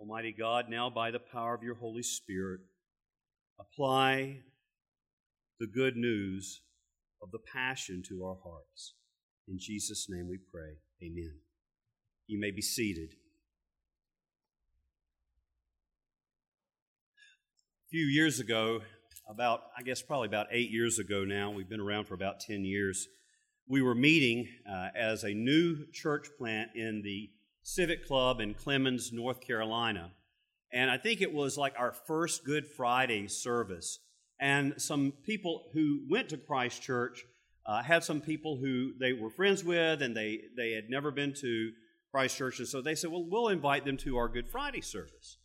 Almighty God, now by the power of your Holy Spirit, apply the good news of the passion to our hearts. In Jesus' name we pray. Amen. You may be seated. A few years ago, probably about 8 years ago now, we've been around for about 10 years, we were meeting as a new church plant in the Civic Club in Clemens, North Carolina. And I think it was like our first Good Friday service. And some people who went to Christ Church had some people who they were friends with and they had never been to Christ Church. And so they said, well, we'll invite them to our Good Friday service.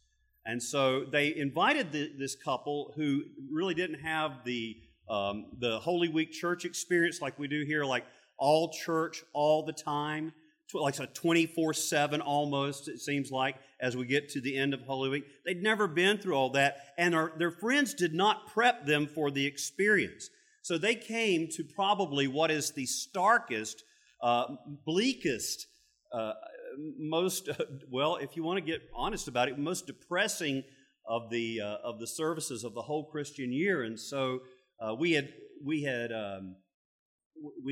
And so they invited this couple who really didn't have the Holy Week church experience like we do here, like all church all the time. Like a 24/7 almost, it seems like, as we get to the end of Holy Week. They'd never been through all that, and their friends did not prep them for the experience. So they came to probably what is the starkest, bleakest, most, well, if you want to get honest about it, most depressing of the services of the whole Christian year. And so we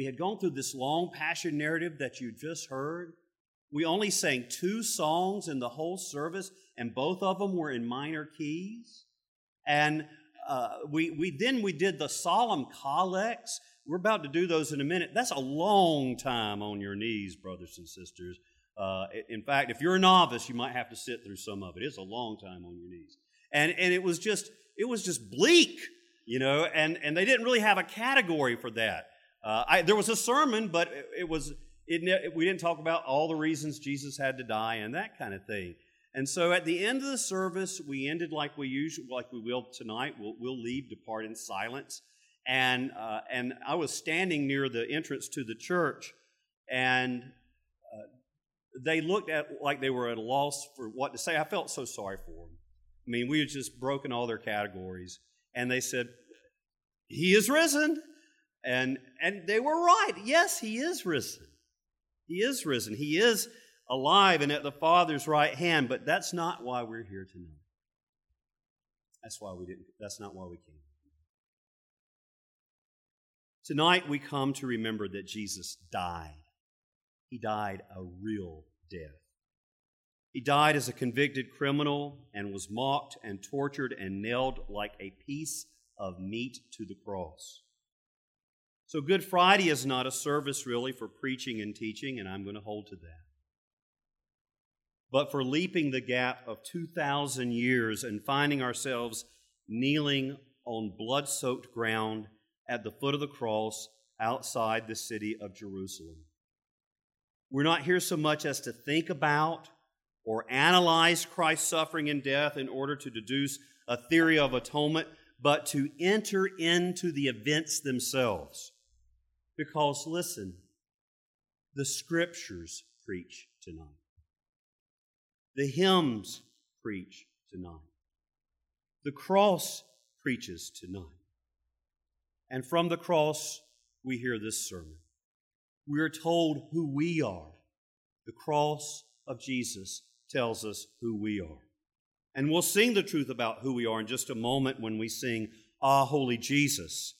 had gone through this long passion narrative that you just heard. We only sang two songs in the whole service, and both of them were in minor keys. And we did the solemn collects. We're about to do those in a minute. That's a long time on your knees, brothers and sisters. In fact, if you're a novice, you might have to sit through some of it. It's a long time on your knees. And it was just bleak, you know, and they didn't really have a category for that. There was a sermon, but we didn't talk about all the reasons Jesus had to die and that kind of thing. And so at the end of the service, we ended like we will tonight. We'll leave, depart in silence. And I was standing near the entrance to the church, and they looked at like they were at a loss for what to say. I felt so sorry for them. I mean, we had just broken all their categories, and they said, "He is risen." And they were right. Yes, he is risen. He is risen. He is alive and at the Father's right hand, but that's not why we're here tonight. That's not why we came. Tonight we come to remember that Jesus died. He died a real death. He died as a convicted criminal and was mocked and tortured and nailed like a piece of meat to the cross. So Good Friday is not a service really for preaching and teaching, and I'm going to hold to that, but for leaping the gap of 2,000 years and finding ourselves kneeling on blood-soaked ground at the foot of the cross outside the city of Jerusalem. We're not here so much as to think about or analyze Christ's suffering and death in order to deduce a theory of atonement, but to enter into the events themselves. Because, listen, the Scriptures preach tonight. The hymns preach tonight. The cross preaches tonight. And from the cross, we hear this sermon. We are told who we are. The cross of Jesus tells us who we are. And we'll sing the truth about who we are in just a moment when we sing, Ah, Holy Jesus.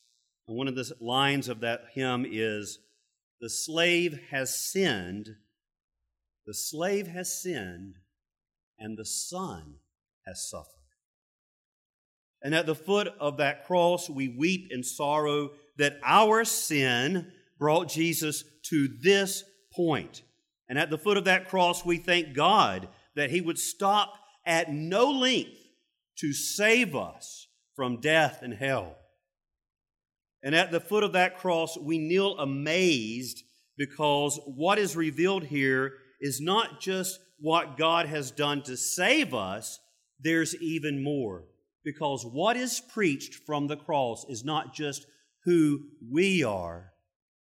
And one of the lines of that hymn is, the slave has sinned, and the Son has suffered. And at the foot of that cross, we weep in sorrow that our sin brought Jesus to this point. And at the foot of that cross, we thank God that He would stop at no length to save us from death and hell. And at the foot of that cross, we kneel amazed because what is revealed here is not just what God has done to save us, there's even more. Because what is preached from the cross is not just who we are,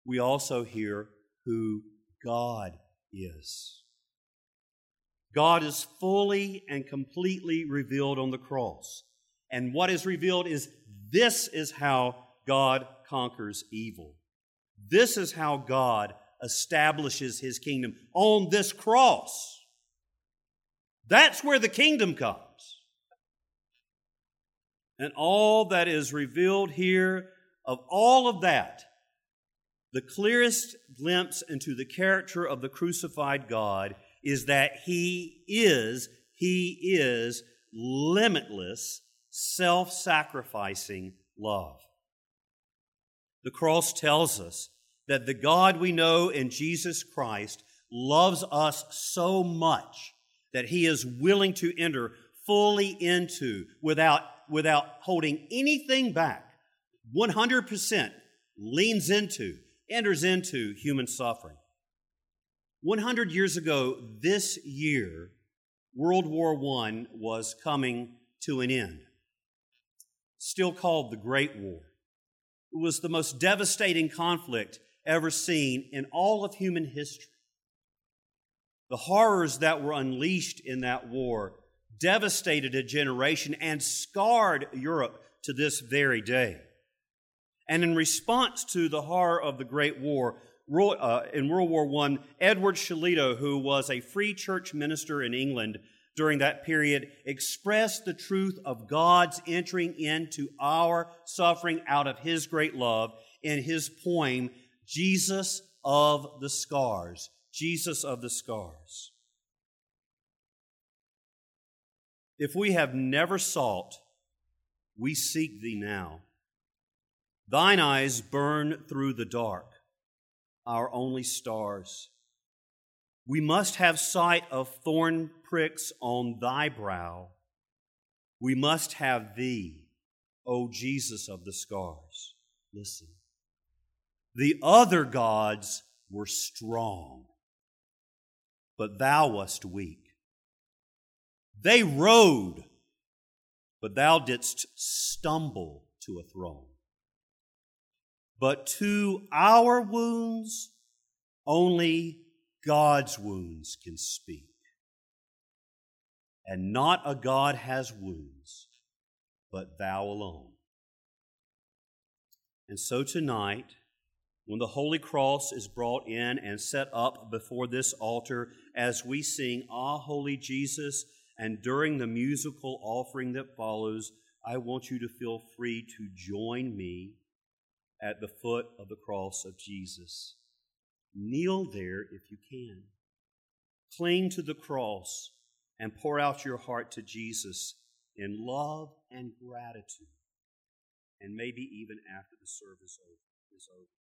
we also hear who God is. God is fully and completely revealed on the cross. And what is revealed is this is how God conquers evil. This is how God establishes His kingdom on this cross. That's where the kingdom comes. And all that is revealed here, of all of that, the clearest glimpse into the character of the crucified God is that He is limitless, self-sacrificing love. The cross tells us that the God we know in Jesus Christ loves us so much that He is willing to enter fully into, without holding anything back, 100% leans into, enters into human suffering. 100 years ago this year, World War I was coming to an end, still called the Great War. It was the most devastating conflict ever seen in all of human history. The horrors that were unleashed in that war devastated a generation and scarred Europe to this very day. And in response to the horror of the Great War, in World War I, Edward Shillito, who was a free church minister in England during that period, expressed the truth of God's entering into our suffering out of His great love in his poem, Jesus of the Scars. Jesus of the Scars. If we have never sought, we seek Thee now. Thine eyes burn through the dark, our only stars. We must have sight of thorn pricks on Thy brow. We must have Thee, O Jesus of the Scars. Listen. The other gods were strong, but Thou wast weak. They rode, but Thou didst stumble to a throne. But to our wounds, only God's wounds can speak. And not a God has wounds, but Thou alone. And so tonight, when the Holy Cross is brought in and set up before this altar, as we sing, Ah, Holy Jesus, and during the musical offering that follows, I want you to feel free to join me at the foot of the cross of Jesus. Kneel there if you can. Cling to the cross and pour out your heart to Jesus in love and gratitude, and maybe even after the service is over.